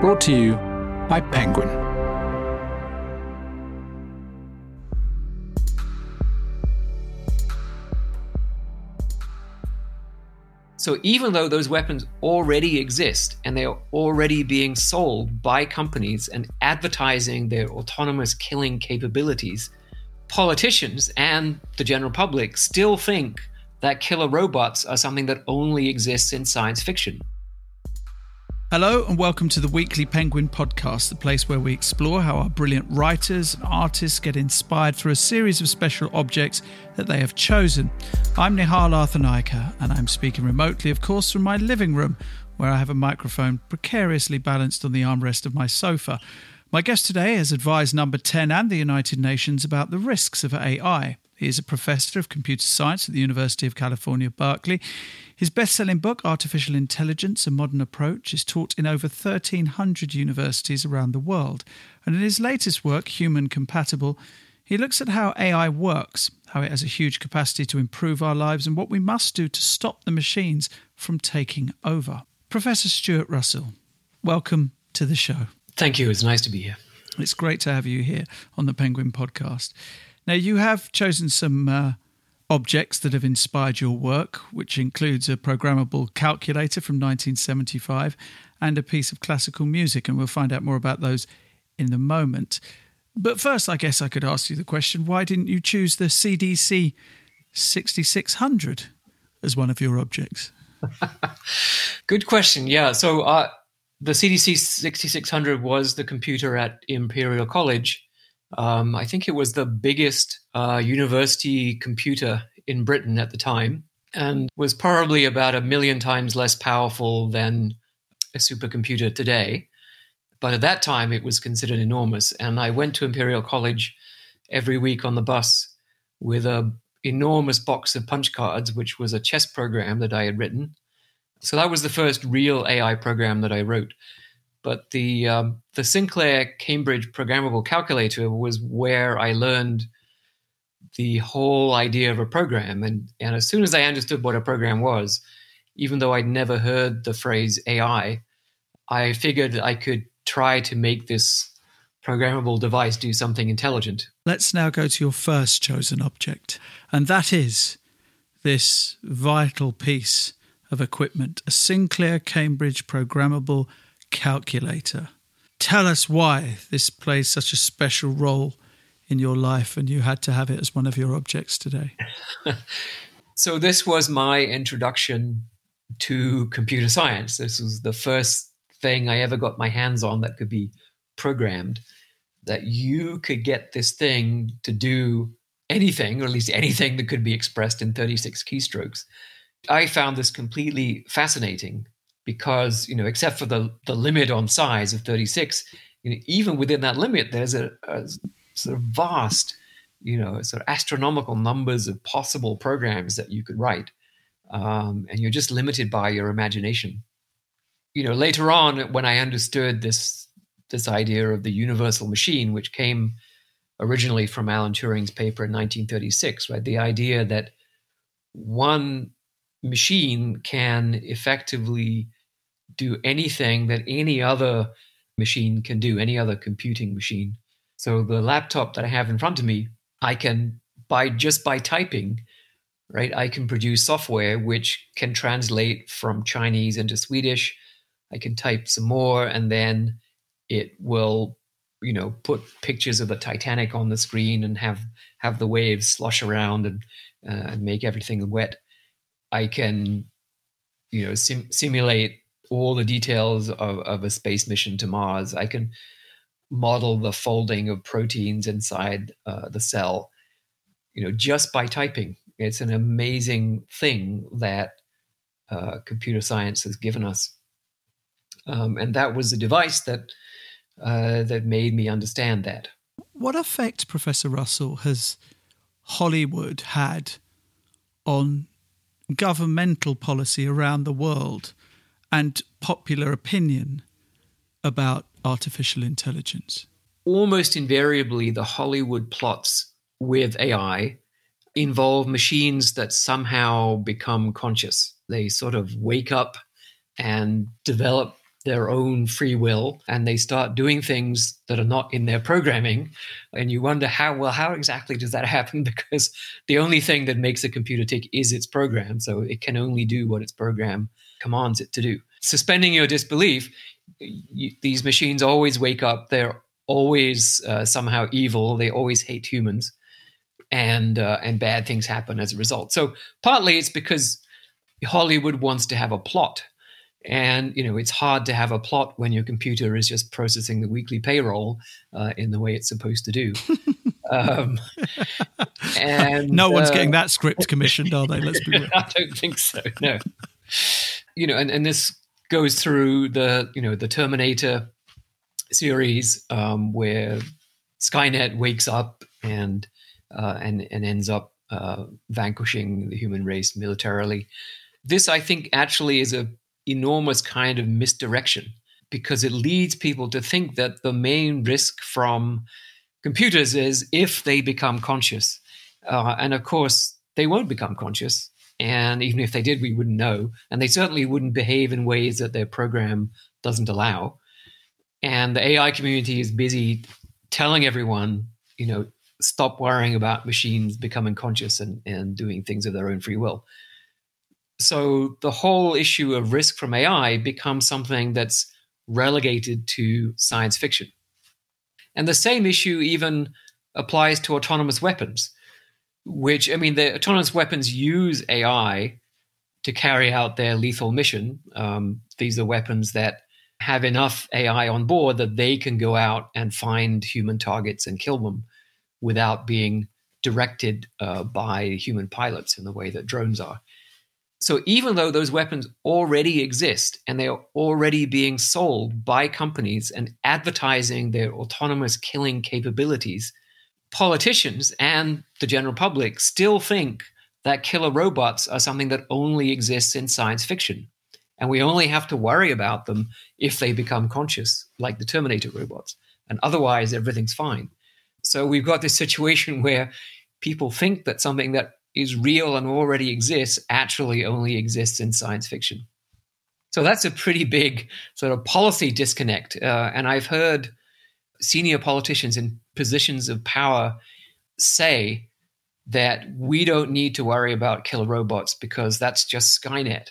Brought to you by Penguin. So even though those weapons already exist and they are already being sold by companies and advertising their autonomous killing capabilities, politicians and the general public still think that killer robots are something that only exists in science fiction. Hello and welcome to the weekly Penguin podcast, the place where we explore how our brilliant writers and artists get inspired through a series of special objects that they have chosen. I'm Nihal Arthanayake and I'm speaking remotely, of course, from my living room where I have a microphone precariously balanced on the armrest of my sofa. My guest today has advised Number 10 and the United Nations about the risks of AI. He is a professor of computer science at the University of California, Berkeley. His best-selling book, Artificial Intelligence: A Modern Approach, is taught in over 1,300 universities around the world. And in his latest work, Human Compatible, he looks at how AI works, how it has a huge capacity to improve our lives, and what we must do to stop the machines from taking over. Professor Stuart Russell, welcome to the show. Thank you. It's nice to be here. It's great to have you here on the Penguin podcast. Now, you have chosen some objects that have inspired your work, which includes a programmable calculator from 1975 and a piece of classical music, and we'll find out more about those in a moment. But first, I guess I could ask you the question, why didn't you choose the CDC 6600 as one of your objects? Good question, yeah. So the CDC 6600 was the computer at Imperial College. I think it was the biggest university computer in Britain at the time and was probably about 1 million times less powerful than a supercomputer today. But at that time, it was considered enormous. And I went to Imperial College every week on the bus with an enormous box of punch cards, which was a chess program that I had written. So that was the first real AI program that I wrote. But the Sinclair Cambridge Programmable Calculator was where I learned the whole idea of a program. And as soon as I understood what a program was, even though I'd never heard the phrase AI, I figured I could try to make this programmable device do something intelligent. Let's now go to your first chosen object, and that is this vital piece of equipment, a Sinclair Cambridge Programmable Calculator. Tell us why this plays such a special role in your life and you had to have it as one of your objects today. So this was my introduction to computer science. This was the first thing I ever got my hands on that could be programmed, that you could get this thing to do anything, or at least anything that could be expressed in 36 keystrokes. I found this completely fascinating. Because, except for the limit on size of 36, even within that limit, there's a sort of vast, sort of astronomical numbers of possible programs that you could write. And you're just limited by your imagination. Later on, when I understood this idea of the universal machine, which came originally from Alan Turing's paper in 1936, right? The idea that one machine can effectively do anything that any other machine can do, any other computing machine. So the laptop that I have in front of me, I can, by typing, right, I can produce software which can translate from Chinese into Swedish. I can type some more and then it will, put pictures of the Titanic on the screen and have the waves slosh around and make everything wet. I can, simulate all the details of a space mission to Mars. I can model the folding of proteins inside the cell, just by typing. It's an amazing thing that computer science has given us. And that was the device that made me understand that. What effect, Professor Russell, has Hollywood had on governmental policy around the world and popular opinion about artificial intelligence? Almost invariably, the Hollywood plots with AI involve machines that somehow become conscious. They sort of wake up and develop their own free will, and they start doing things that are not in their programming. And you wonder how exactly does that happen? Because the only thing that makes a computer tick is its program. So it can only do what its program commands it to do. Suspending your disbelief, these machines always wake up. They're always somehow evil. They always hate humans, and bad things happen as a result. So partly it's because Hollywood wants to have a plot. And, you know, it's hard to have a plot when your computer is just processing the weekly payroll in the way it's supposed to do. And no one's getting that script commissioned, are they? Let's be real. I don't think so, no. You know, and this goes through the Terminator series where Skynet wakes up and ends up vanquishing the human race militarily. This, I think, actually is an enormous kind of misdirection, because it leads people to think that the main risk from computers is if they become conscious. And of course, they won't become conscious. And even if they did, we wouldn't know. And they certainly wouldn't behave in ways that their program doesn't allow. And the AI community is busy telling everyone, you know, stop worrying about machines becoming conscious and doing things of their own free will. So the whole issue of risk from AI becomes something that's relegated to science fiction. And the same issue even applies to autonomous weapons, which, I mean, the autonomous weapons use AI to carry out their lethal mission. These are weapons that have enough AI on board that they can go out and find human targets and kill them without being directed by human pilots in the way that drones are. So even though those weapons already exist and they are already being sold by companies and advertising their autonomous killing capabilities, politicians and the general public still think that killer robots are something that only exists in science fiction. And we only have to worry about them if they become conscious, like the Terminator robots. And otherwise, everything's fine. So we've got this situation where people think that something that is real and already exists actually only exists in science fiction. So that's a pretty big sort of policy disconnect. And I've heard senior politicians in positions of power say that we don't need to worry about killer robots because that's just Skynet.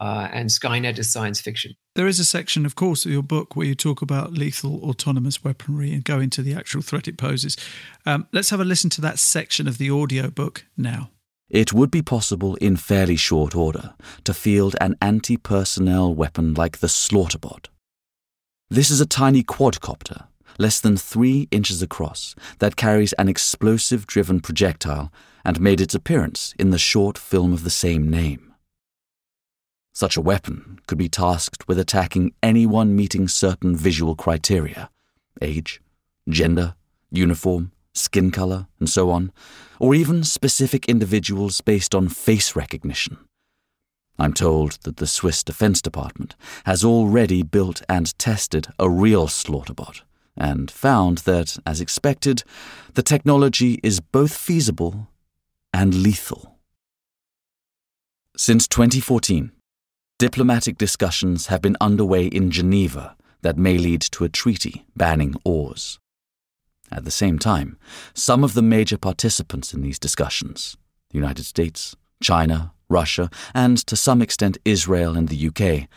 And Skynet is science fiction. There is a section, of course, of your book where you talk about lethal autonomous weaponry and go into the actual threat it poses. Let's have a listen to that section of the audiobook now. It would be possible in fairly short order to field an anti-personnel weapon like the Slaughterbot. This is a tiny quadcopter, less than 3 inches across, that carries an explosive-driven projectile and made its appearance in the short film of the same name. Such a weapon could be tasked with attacking anyone meeting certain visual criteria, age, gender, uniform, skin colour, and so on, or even specific individuals based on face recognition. I'm told that the Swiss Defence Department has already built and tested a real Slaughterbot and found that, as expected, the technology is both feasible and lethal. Since 2014, diplomatic discussions have been underway in Geneva that may lead to a treaty banning oars. At the same time, some of the major participants in these discussions, the United States, China, Russia, and to some extent Israel and the UK,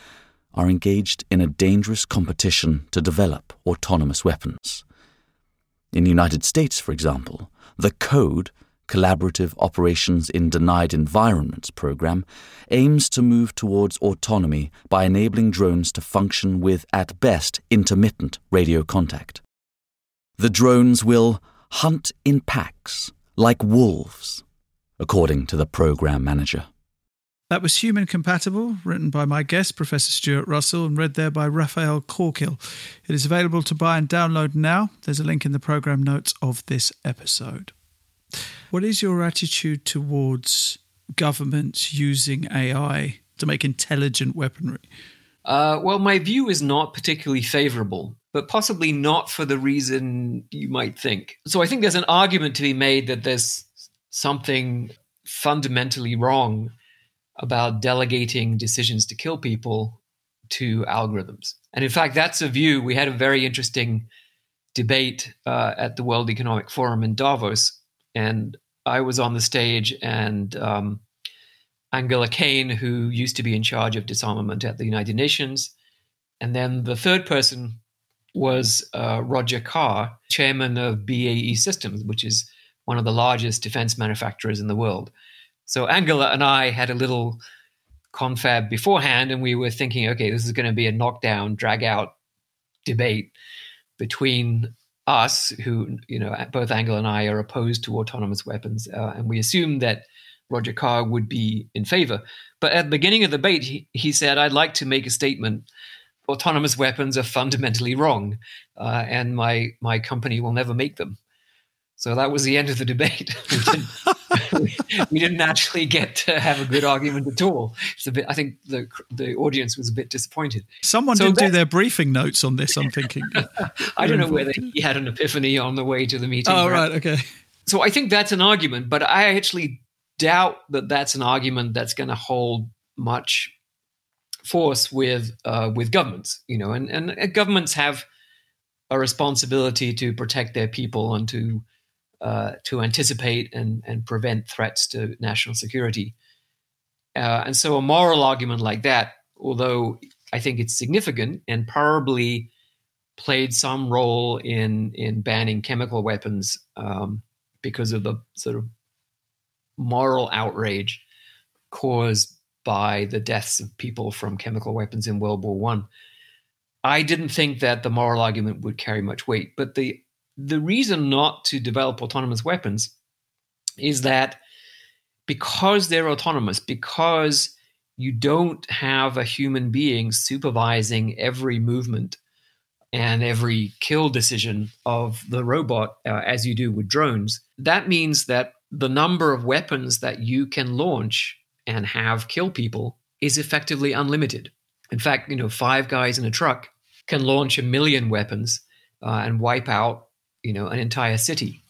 are engaged in a dangerous competition to develop autonomous weapons. In the United States, for example, the CODE, Collaborative Operations in Denied Environments program, aims to move towards autonomy by enabling drones to function with, at best, intermittent radio contact. The drones will hunt in packs, like wolves, according to the program manager. That was Human Compatible, written by my guest, Professor Stuart Russell, and read there by Raphael Corkill. It is available to buy and download now. There's a link in the program notes of this episode. What is your attitude towards governments using AI to make intelligent weaponry? Well, my view is not particularly favorable, but possibly not for the reason you might think. So I think there's an argument to be made that there's something fundamentally wrong about delegating decisions to kill people to algorithms. And in fact, that's a view. We had a very interesting debate at the World Economic Forum in Davos, and I was on the stage, and Angela Kane, who used to be in charge of disarmament at the United Nations, and then the third person was Roger Carr, chairman of BAE Systems, which is one of the largest defense manufacturers in the world. So Angela and I had a little confab beforehand, and we were thinking, okay, this is going to be a knockdown, drag-out debate between us, who, you know, both Angela and I are opposed to autonomous weapons, and we assumed that Roger Carr would be in favor. But at the beginning of the debate, he said, I'd like to make a statement. Autonomous weapons are fundamentally wrong, and my company will never make them. So that was the end of the debate. We didn't actually get to have a good argument at all. It's a bit, I think the audience was a bit disappointed. Someone didn't do their briefing notes on this, I'm thinking. I don't know whether he had an epiphany on the way to the meeting. Oh, right, okay. So I think that's an argument, but I actually doubt that that's an argument that's going to hold much force with governments, you know, and governments have a responsibility to protect their people and to anticipate and prevent threats to national security. And so a moral argument like that, although I think it's significant and probably played some role in banning chemical weapons because of the sort of moral outrage caused by the deaths of people from chemical weapons in World War I. I didn't think that the moral argument would carry much weight. But the reason not to develop autonomous weapons is that because they're autonomous, because you don't have a human being supervising every movement and every kill decision of the robot, as you do with drones, that means that the number of weapons that you can launch and have kill people is effectively unlimited. In fact, you know, 5 guys in a truck can launch 1 million weapons and wipe out, you know, an entire city.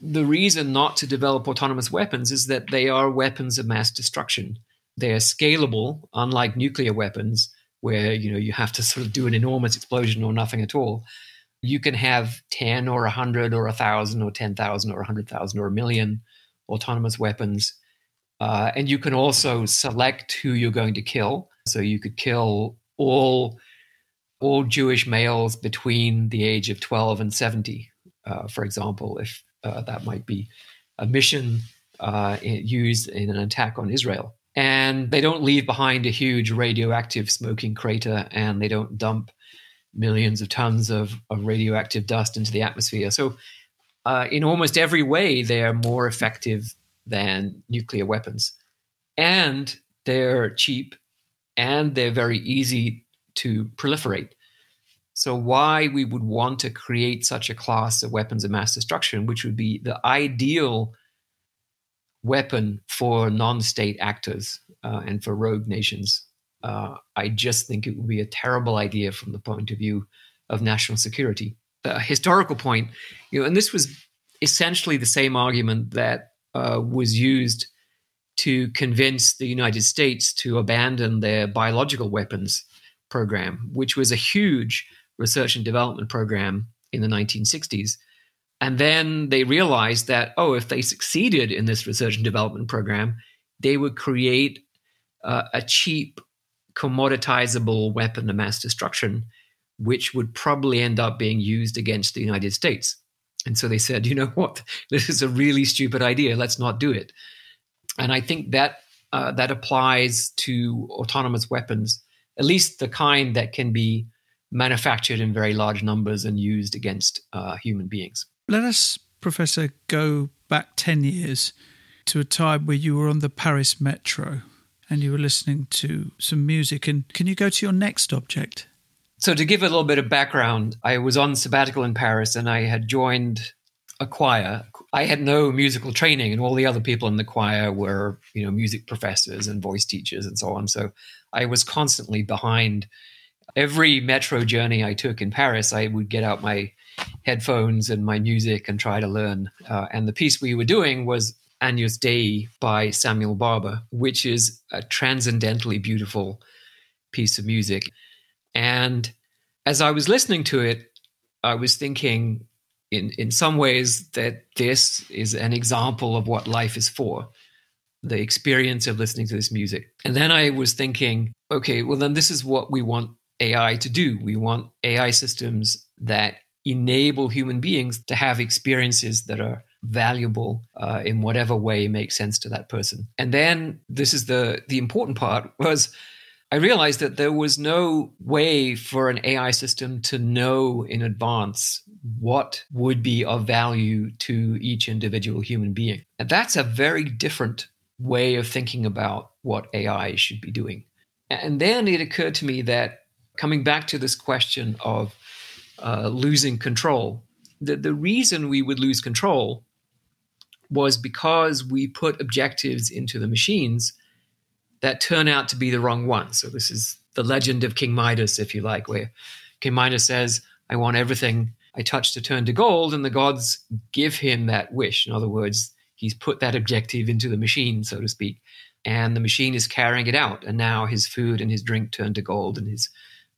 The reason not to develop autonomous weapons is that they are weapons of mass destruction. They are scalable, unlike nuclear weapons, where, you know, you have to sort of do an enormous explosion or nothing at all. You can have 10 or 100 or 1,000 or 10,000 or 100,000 or 1 million autonomous weapons. And you can also select who you're going to kill. So you could kill all Jewish males between the age of 12 and 70, for example, if that might be a mission used in an attack on Israel. And they don't leave behind a huge radioactive smoking crater, and they don't dump millions of tons of radioactive dust into the atmosphere. So in almost every way, they are more effective than nuclear weapons. And they're cheap, and they're very easy to proliferate. So why we would want to create such a class of weapons of mass destruction, which would be the ideal weapon for non-state actors and for rogue nations, I just think it would be a terrible idea from the point of view of national security. A historical point, you know, and this was essentially the same argument that was used to convince the United States to abandon their biological weapons program, which was a huge research and development program in the 1960s. And then they realized that, oh, if they succeeded in this research and development program, they would create a cheap, commoditizable weapon of mass destruction, which would probably end up being used against the United States. And so they said, you know what, this is a really stupid idea. Let's not do it. And I think that that applies to autonomous weapons, at least the kind that can be manufactured in very large numbers and used against human beings. Let us, Professor, go back 10 years to a time where you were on the Paris metro and you were listening to some music. And can you go to your next object? So to give a little bit of background, I was on sabbatical in Paris and I had joined a choir. I had no musical training and all the other people in the choir were, you know, music professors and voice teachers and so on. So I was constantly behind. Every metro journey I took in Paris, I would get out my headphones and my music and try to learn. And the piece we were doing was Agnus Dei by Samuel Barber, which is a transcendentally beautiful piece of music. And as I was listening to it, I was thinking in some ways that this is an example of what life is for, the experience of listening to this music. And then I was thinking, okay, well, then this is what we want AI to do. We want AI systems that enable human beings to have experiences that are valuable in whatever way makes sense to that person. And then this is the important part was I realized that there was no way for an AI system to know in advance what would be of value to each individual human being. And that's a very different way of thinking about what AI should be doing. And then it occurred to me that coming back to this question of losing control, the reason we would lose control was because we put objectives into the machines that turn out to be the wrong one. So this is the legend of King Midas, if you like, where King Midas says, I want everything I touch to turn to gold, and the gods give him that wish. In other words, he's put that objective into the machine, so to speak, and the machine is carrying it out. And now his food and his drink turn to gold, and his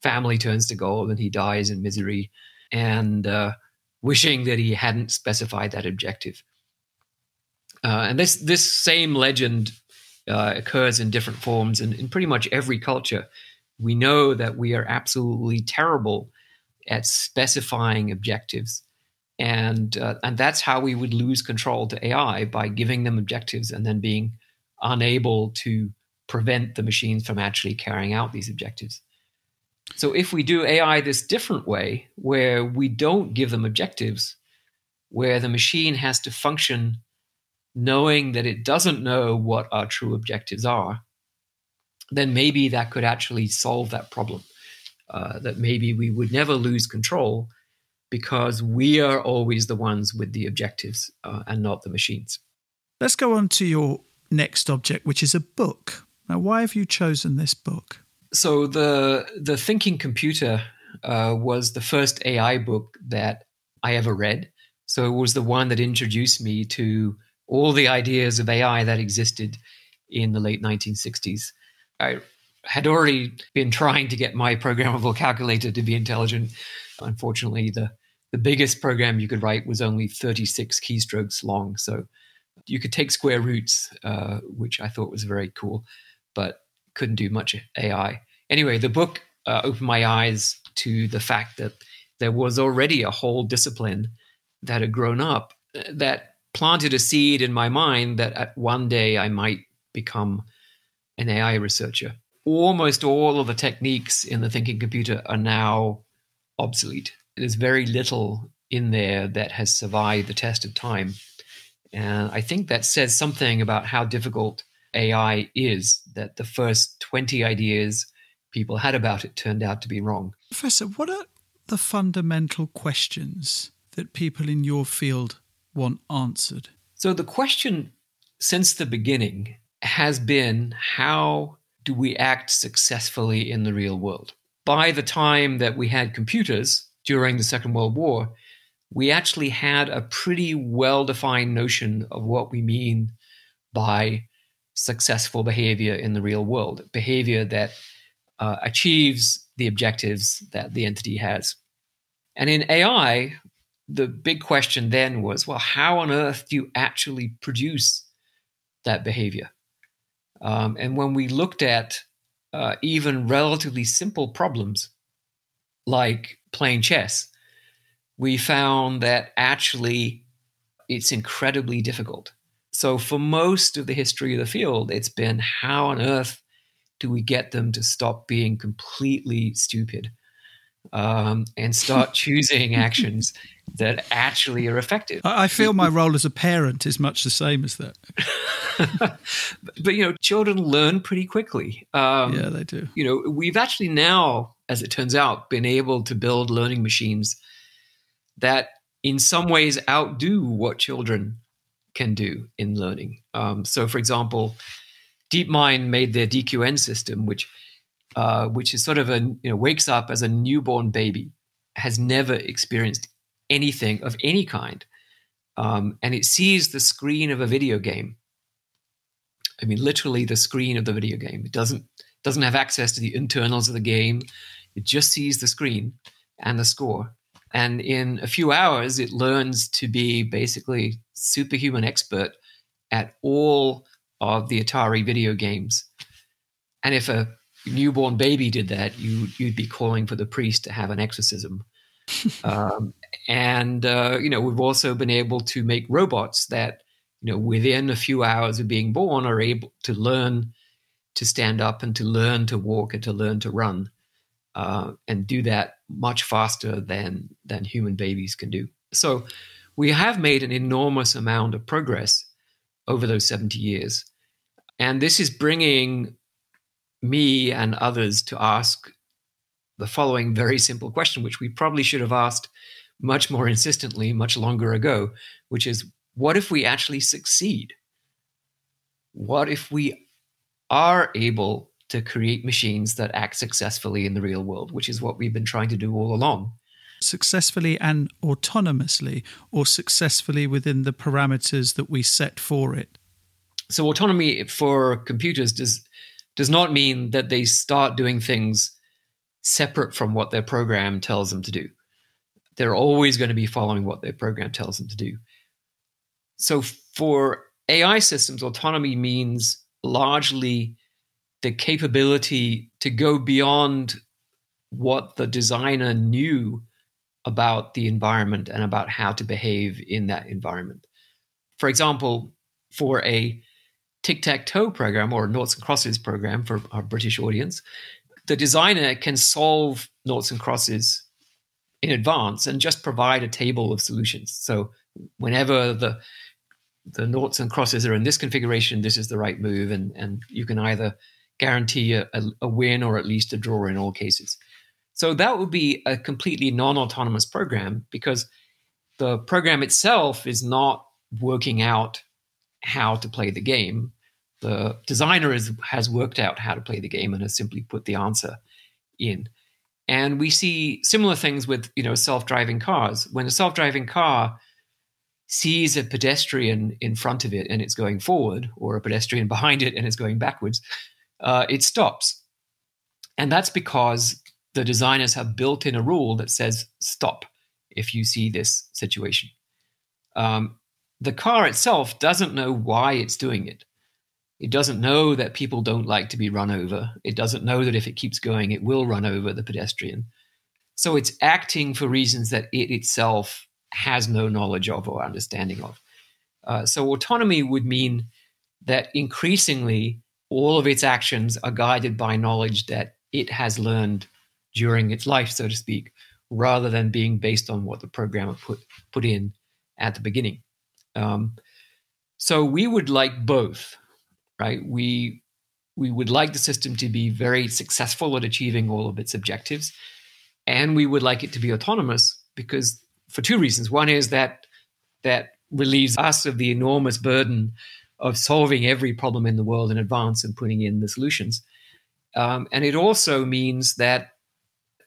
family turns to gold, and he dies in misery and wishing that he hadn't specified that objective. And this same legend occurs in different forms, and in pretty much every culture. We know that we are absolutely terrible at specifying objectives, and that's how we would lose control to AI, by giving them objectives and then being unable to prevent the machines from actually carrying out these objectives. So if we do AI this different way, where we don't give them objectives, where the machine has to function knowing that it doesn't know what our true objectives are, then maybe that could actually solve that problem, that maybe we would never lose control because we are always the ones with the objectives and not the machines. Let's go on to your next object, which is a book. Now, why have you chosen this book? So the Thinking Computer was the first AI book that I ever read. So it was the one that introduced me to all the ideas of AI that existed in the late 1960s. I had already been trying to get my programmable calculator to be intelligent. Unfortunately, the biggest program you could write was only 36 keystrokes long. So you could take square roots, which I thought was very cool, but couldn't do much AI. Anyway, the book opened my eyes to the fact that there was already a whole discipline that had grown up that planted a seed in my mind that at one day I might become an AI researcher. Almost all of the techniques in the Thinking Computer are now obsolete. There's very little in there that has survived the test of time. And I think that says something about how difficult AI is, that the first 20 ideas people had about it turned out to be wrong. Professor, what are the fundamental questions that people in your field want answered? So the question since the beginning has been, how do we act successfully in the real world? By the time that we had computers during the Second World War, we actually had a pretty well-defined notion of what we mean by successful behavior in the real world, behavior that achieves the objectives that the entity has. And in AI, the big question then was, well, how on earth do you actually produce that behavior? And when we looked at even relatively simple problems like playing chess, we found that actually it's incredibly difficult. So for most of the history of the field, it's been, how on earth do we get them to stop being completely stupid and start choosing actions that actually are effective? I feel my role as a parent is much the same as that. But, children learn pretty quickly. Yeah, they do. We've actually now, as it turns out, been able to build learning machines that in some ways outdo what children can do in learning. So, for example, DeepMind made their DQN system, which is sort of wakes up as a newborn baby, has never experienced anything of any kind. And it sees the screen of a video game. I mean, literally the screen of the video game. It doesn't have access to the internals of the game. It just sees the screen and the score. And in a few hours, it learns to be basically superhuman expert at all of the Atari video games. And if a newborn baby did that, you'd be calling for the priest to have an exorcism. We've also been able to make robots that, within a few hours of being born are able to learn to stand up and to learn to walk and to learn to run, and do that much faster than human babies can do. So we have made an enormous amount of progress over those 70 years. And this is bringing me and others to ask the following very simple question, which we probably should have asked much more insistently, much longer ago, which is, what if we actually succeed? What if we are able to create machines that act successfully in the real world, which is what we've been trying to do all along? Successfully and autonomously, or successfully within the parameters that we set for it? So autonomy for computers does not mean that they start doing things separate from what their program tells them to do. They're always going to be following what their program tells them to do. So for AI systems, autonomy means largely the capability to go beyond what the designer knew about the environment and about how to behave in that environment. For example, for a tic-tac-toe program or noughts and crosses program for our British audience, the designer can solve noughts and crosses in advance and just provide a table of solutions. So whenever the noughts and crosses are in this configuration, this is the right move, and you can either guarantee a win or at least a draw in all cases. So that would be a completely non-autonomous program because the program itself is not working out how to play the game. The designer has worked out how to play the game and has simply put the answer in. And we see similar things with, self-driving cars. When a self-driving car sees a pedestrian in front of it and it's going forward, or a pedestrian behind it and it's going backwards, it stops. And that's because the designers have built in a rule that says stop if you see this situation. The car itself doesn't know why it's doing it. It doesn't know that people don't like to be run over. It doesn't know that if it keeps going, it will run over the pedestrian. So it's acting for reasons that it itself has no knowledge of or understanding of. So autonomy would mean that increasingly all of its actions are guided by knowledge that it has learned during its life, so to speak, rather than being based on what the programmer put in at the beginning. So we would like both. Right? We would like the system to be very successful at achieving all of its objectives, and we would like it to be autonomous because for two reasons. One is that relieves us of the enormous burden of solving every problem in the world in advance and putting in the solutions. And it also means that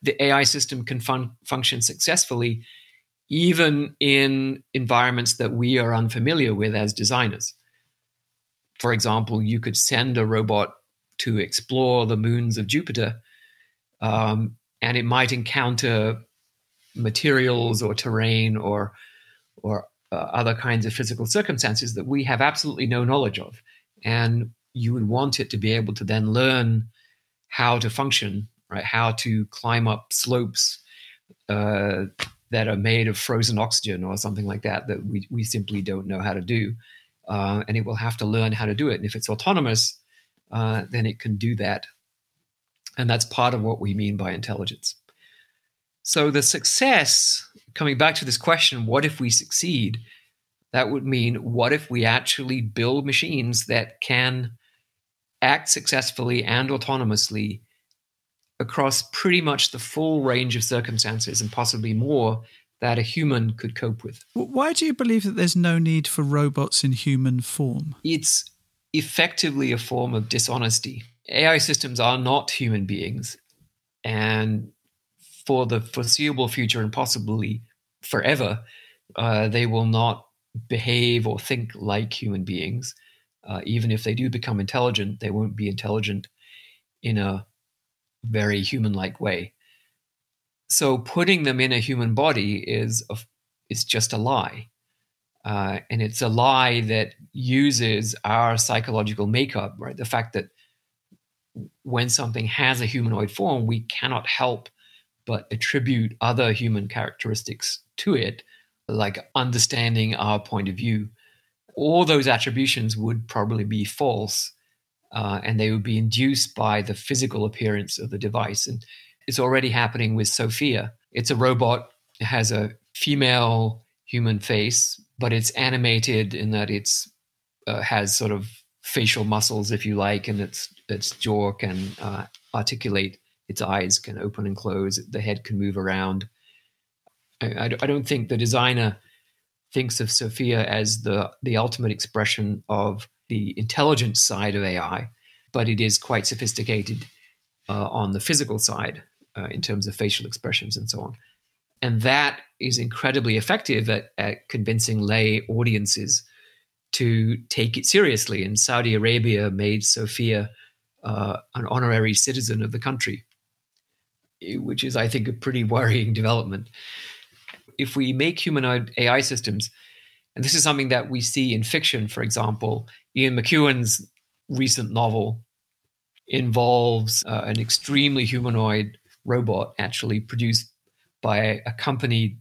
the AI system can function successfully even in environments that we are unfamiliar with as designers. For example, you could send a robot to explore the moons of Jupiter, and it might encounter materials or terrain or other kinds of physical circumstances that we have absolutely no knowledge of. And you would want it to be able to then learn how to function, right? How to climb up slopes that are made of frozen oxygen or something like that we simply don't know how to do. And it will have to learn how to do it. And if it's autonomous, then it can do that. And that's part of what we mean by intelligence. So the success, coming back to this question, what if we succeed? That would mean, what if we actually build machines that can act successfully and autonomously across pretty much the full range of circumstances and possibly more that a human could cope with. Why do you believe that there's no need for robots in human form? It's effectively a form of dishonesty. AI systems are not human beings, and for the foreseeable future and possibly forever, they will not behave or think like human beings. Even if they do become intelligent, they won't be intelligent in a very human-like way. So putting them in a human body is just a lie. And it's a lie that uses our psychological makeup, right? The fact that when something has a humanoid form, we cannot help but attribute other human characteristics to it, like understanding our point of view. All those attributions would probably be false, and they would be induced by the physical appearance of the device. And it's already happening with Sophia. It's a robot. It has a female human face, but it's animated in that it's has sort of facial muscles, if you like, and its jaw can articulate, its eyes can open and close, the head can move around. I don't think the designer thinks of Sophia as the ultimate expression of the intelligence side of AI, but it is quite sophisticated on the physical side in terms of facial expressions and so on. And that is incredibly effective at convincing lay audiences to take it seriously. And Saudi Arabia made Sophia an honorary citizen of the country, which is, I think, a pretty worrying development. If we make humanoid AI systems, and this is something that we see in fiction, for example, Ian McEwan's recent novel involves an extremely humanoid robot actually produced by a company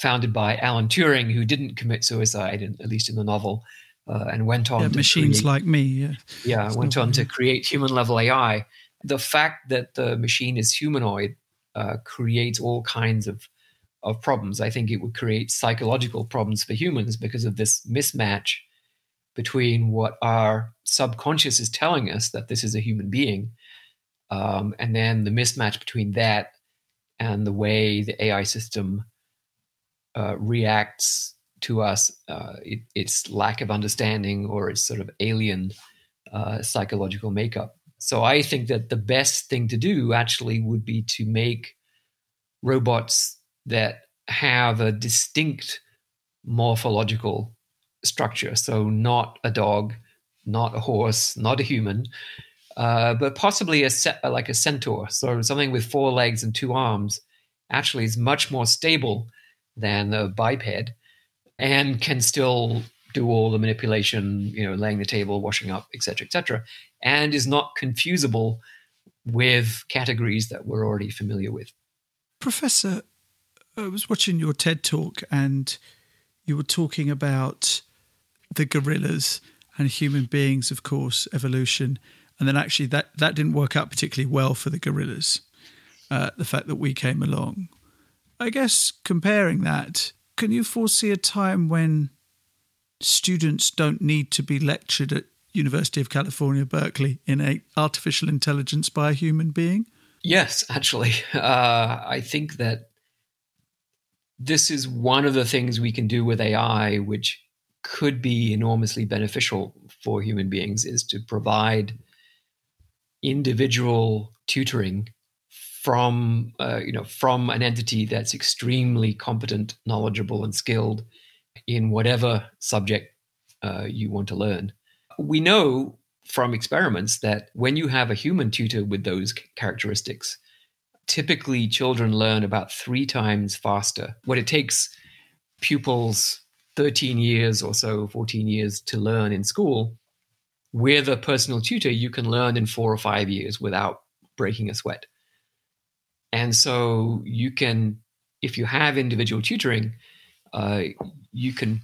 founded by Alan Turing, who didn't commit suicide, at least in the novel, and went on to Machines Like Me. To create human-level AI. The fact that the machine is humanoid creates all kinds of problems. I think it would create psychological problems for humans because of this mismatch between what our subconscious is telling us, that this is a human being, and then the mismatch between that and the way the AI system reacts to us, its lack of understanding or its sort of alien psychological makeup. So I think that the best thing to do actually would be to make robots that have a distinct morphological structure. So not a dog, not a horse, not a human, but possibly like a centaur. So something with four legs and two arms actually is much more stable than a biped and can still do all the manipulation, laying the table, washing up, et cetera, and is not confusable with categories that we're already familiar with. Professor, I was watching your TED Talk and you were talking about the gorillas and human beings, of course, evolution. And then actually that didn't work out particularly well for the gorillas, the fact that we came along. I guess comparing that, can you foresee a time when students don't need to be lectured at University of California, Berkeley in artificial intelligence by a human being? Yes, actually. I think that this is one of the things we can do with AI, which could be enormously beneficial for human beings, is to provide individual tutoring from an entity that's extremely competent, knowledgeable, and skilled in whatever subject you want to learn. We know from experiments that when you have a human tutor with those characteristics, typically children learn about 3 times faster. What it takes pupils 13 years or so, 14 years to learn in school, with a personal tutor, you can learn in 4 or 5 years without breaking a sweat. And so you can, if you have individual tutoring, you can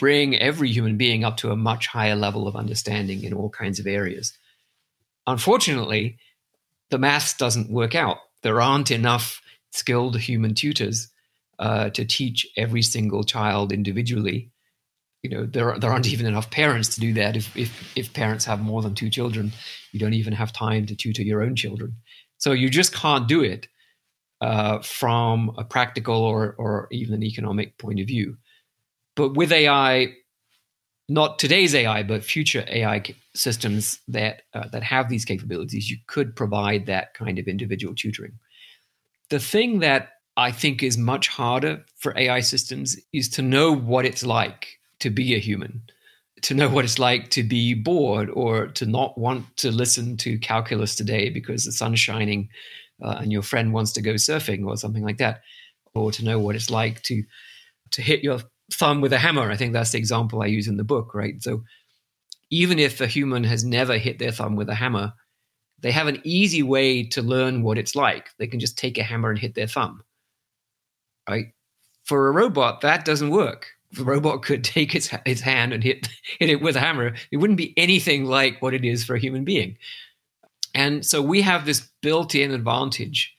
bring every human being up to a much higher level of understanding in all kinds of areas. Unfortunately, the maths doesn't work out. There aren't enough skilled human tutors to teach every single child individually. There aren't even enough parents to do that. If parents have more than 2 children, you don't even have time to tutor your own children. So you just can't do it from a practical or even an economic point of view. But with AI, not today's AI, but future AI systems that have these capabilities, you could provide that kind of individual tutoring. The thing that I think is much harder for AI systems is to know what it's like to be a human, to know what it's like to be bored or to not want to listen to calculus today because the sun's shining and your friend wants to go surfing or something like that, or to know what it's like to hit your thumb with a hammer. I think that's the example I use in the book, right? So even if a human has never hit their thumb with a hammer, they have an easy way to learn what it's like. They can just take a hammer and hit their thumb, right? For a robot, that doesn't work. If a robot could take its hand and hit it with a hammer, it wouldn't be anything like what it is for a human being. And so we have this built-in advantage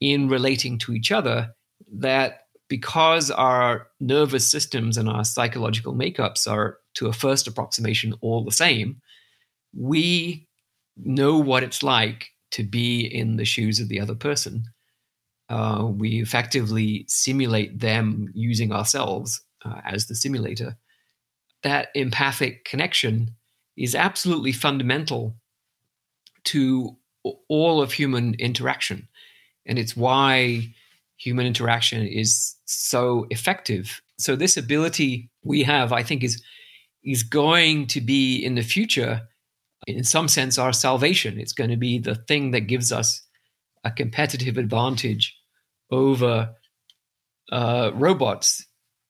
in relating to each other, that because our nervous systems and our psychological makeups are, to a first approximation, all the same, we know what it's like to be in the shoes of the other person. We effectively simulate them using ourselves as the simulator. That empathic connection is absolutely fundamental to all of human interaction. And it's why human interaction is so effective. So this ability we have, I think, is going to be in the future, in some sense, our salvation. It's going to be the thing that gives us a competitive advantage over robots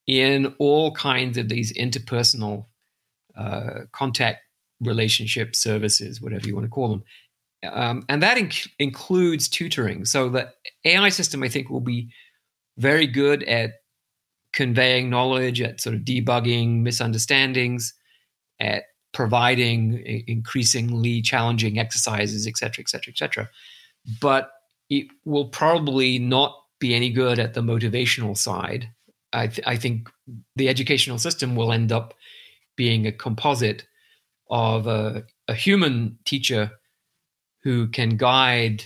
in all kinds of these interpersonal contact, relationships, services, whatever you want to call them. And that includes tutoring. So the AI system, I think, will be very good at conveying knowledge, at sort of debugging misunderstandings, at providing increasingly challenging exercises, et cetera, et cetera, et cetera. But it will probably not be any good at the motivational side. I think the educational system will end up being a composite of a human teacher who can guide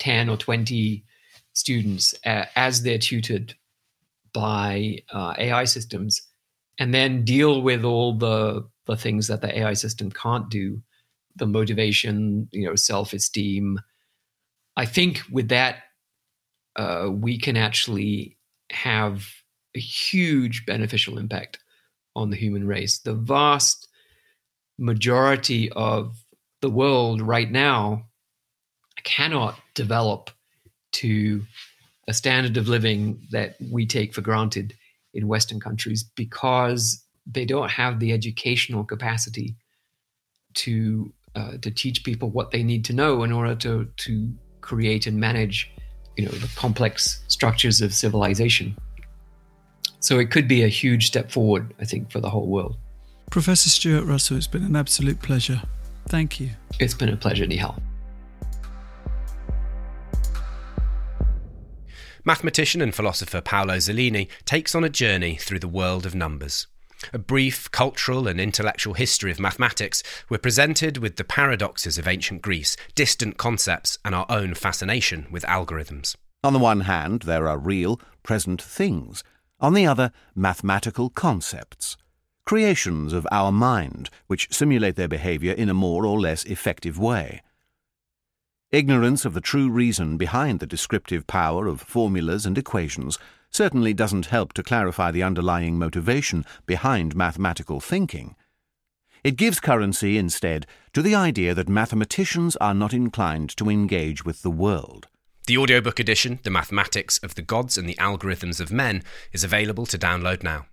10 or 20 students as they're tutored by AI systems, and then deal with all the things that the AI system can't do, the motivation, self-esteem. I think with that, we can actually have a huge beneficial impact on the human race. The vast majority of the world right now cannot develop to a standard of living that we take for granted in Western countries because they don't have the educational capacity to teach people what they need to know in order to create and manage, the complex structures of civilization. So it could be a huge step forward, I think, for the whole world. Professor Stuart Russell, it's been an absolute pleasure. Thank you. It's been a pleasure, Nihal. Mathematician and philosopher Paolo Zellini takes on a journey through the world of numbers. A brief cultural and intellectual history of mathematics, we're presented with the paradoxes of ancient Greece, distant concepts, and our own fascination with algorithms. On the one hand, there are real, present things. On the other, mathematical concepts, creations of our mind, which simulate their behaviour in a more or less effective way. Ignorance of the true reason behind the descriptive power of formulas and equations certainly doesn't help to clarify the underlying motivation behind mathematical thinking. It gives currency, instead, to the idea that mathematicians are not inclined to engage with the world. The audiobook edition, The Mathematics of the Gods and the Algorithms of Men, is available to download now.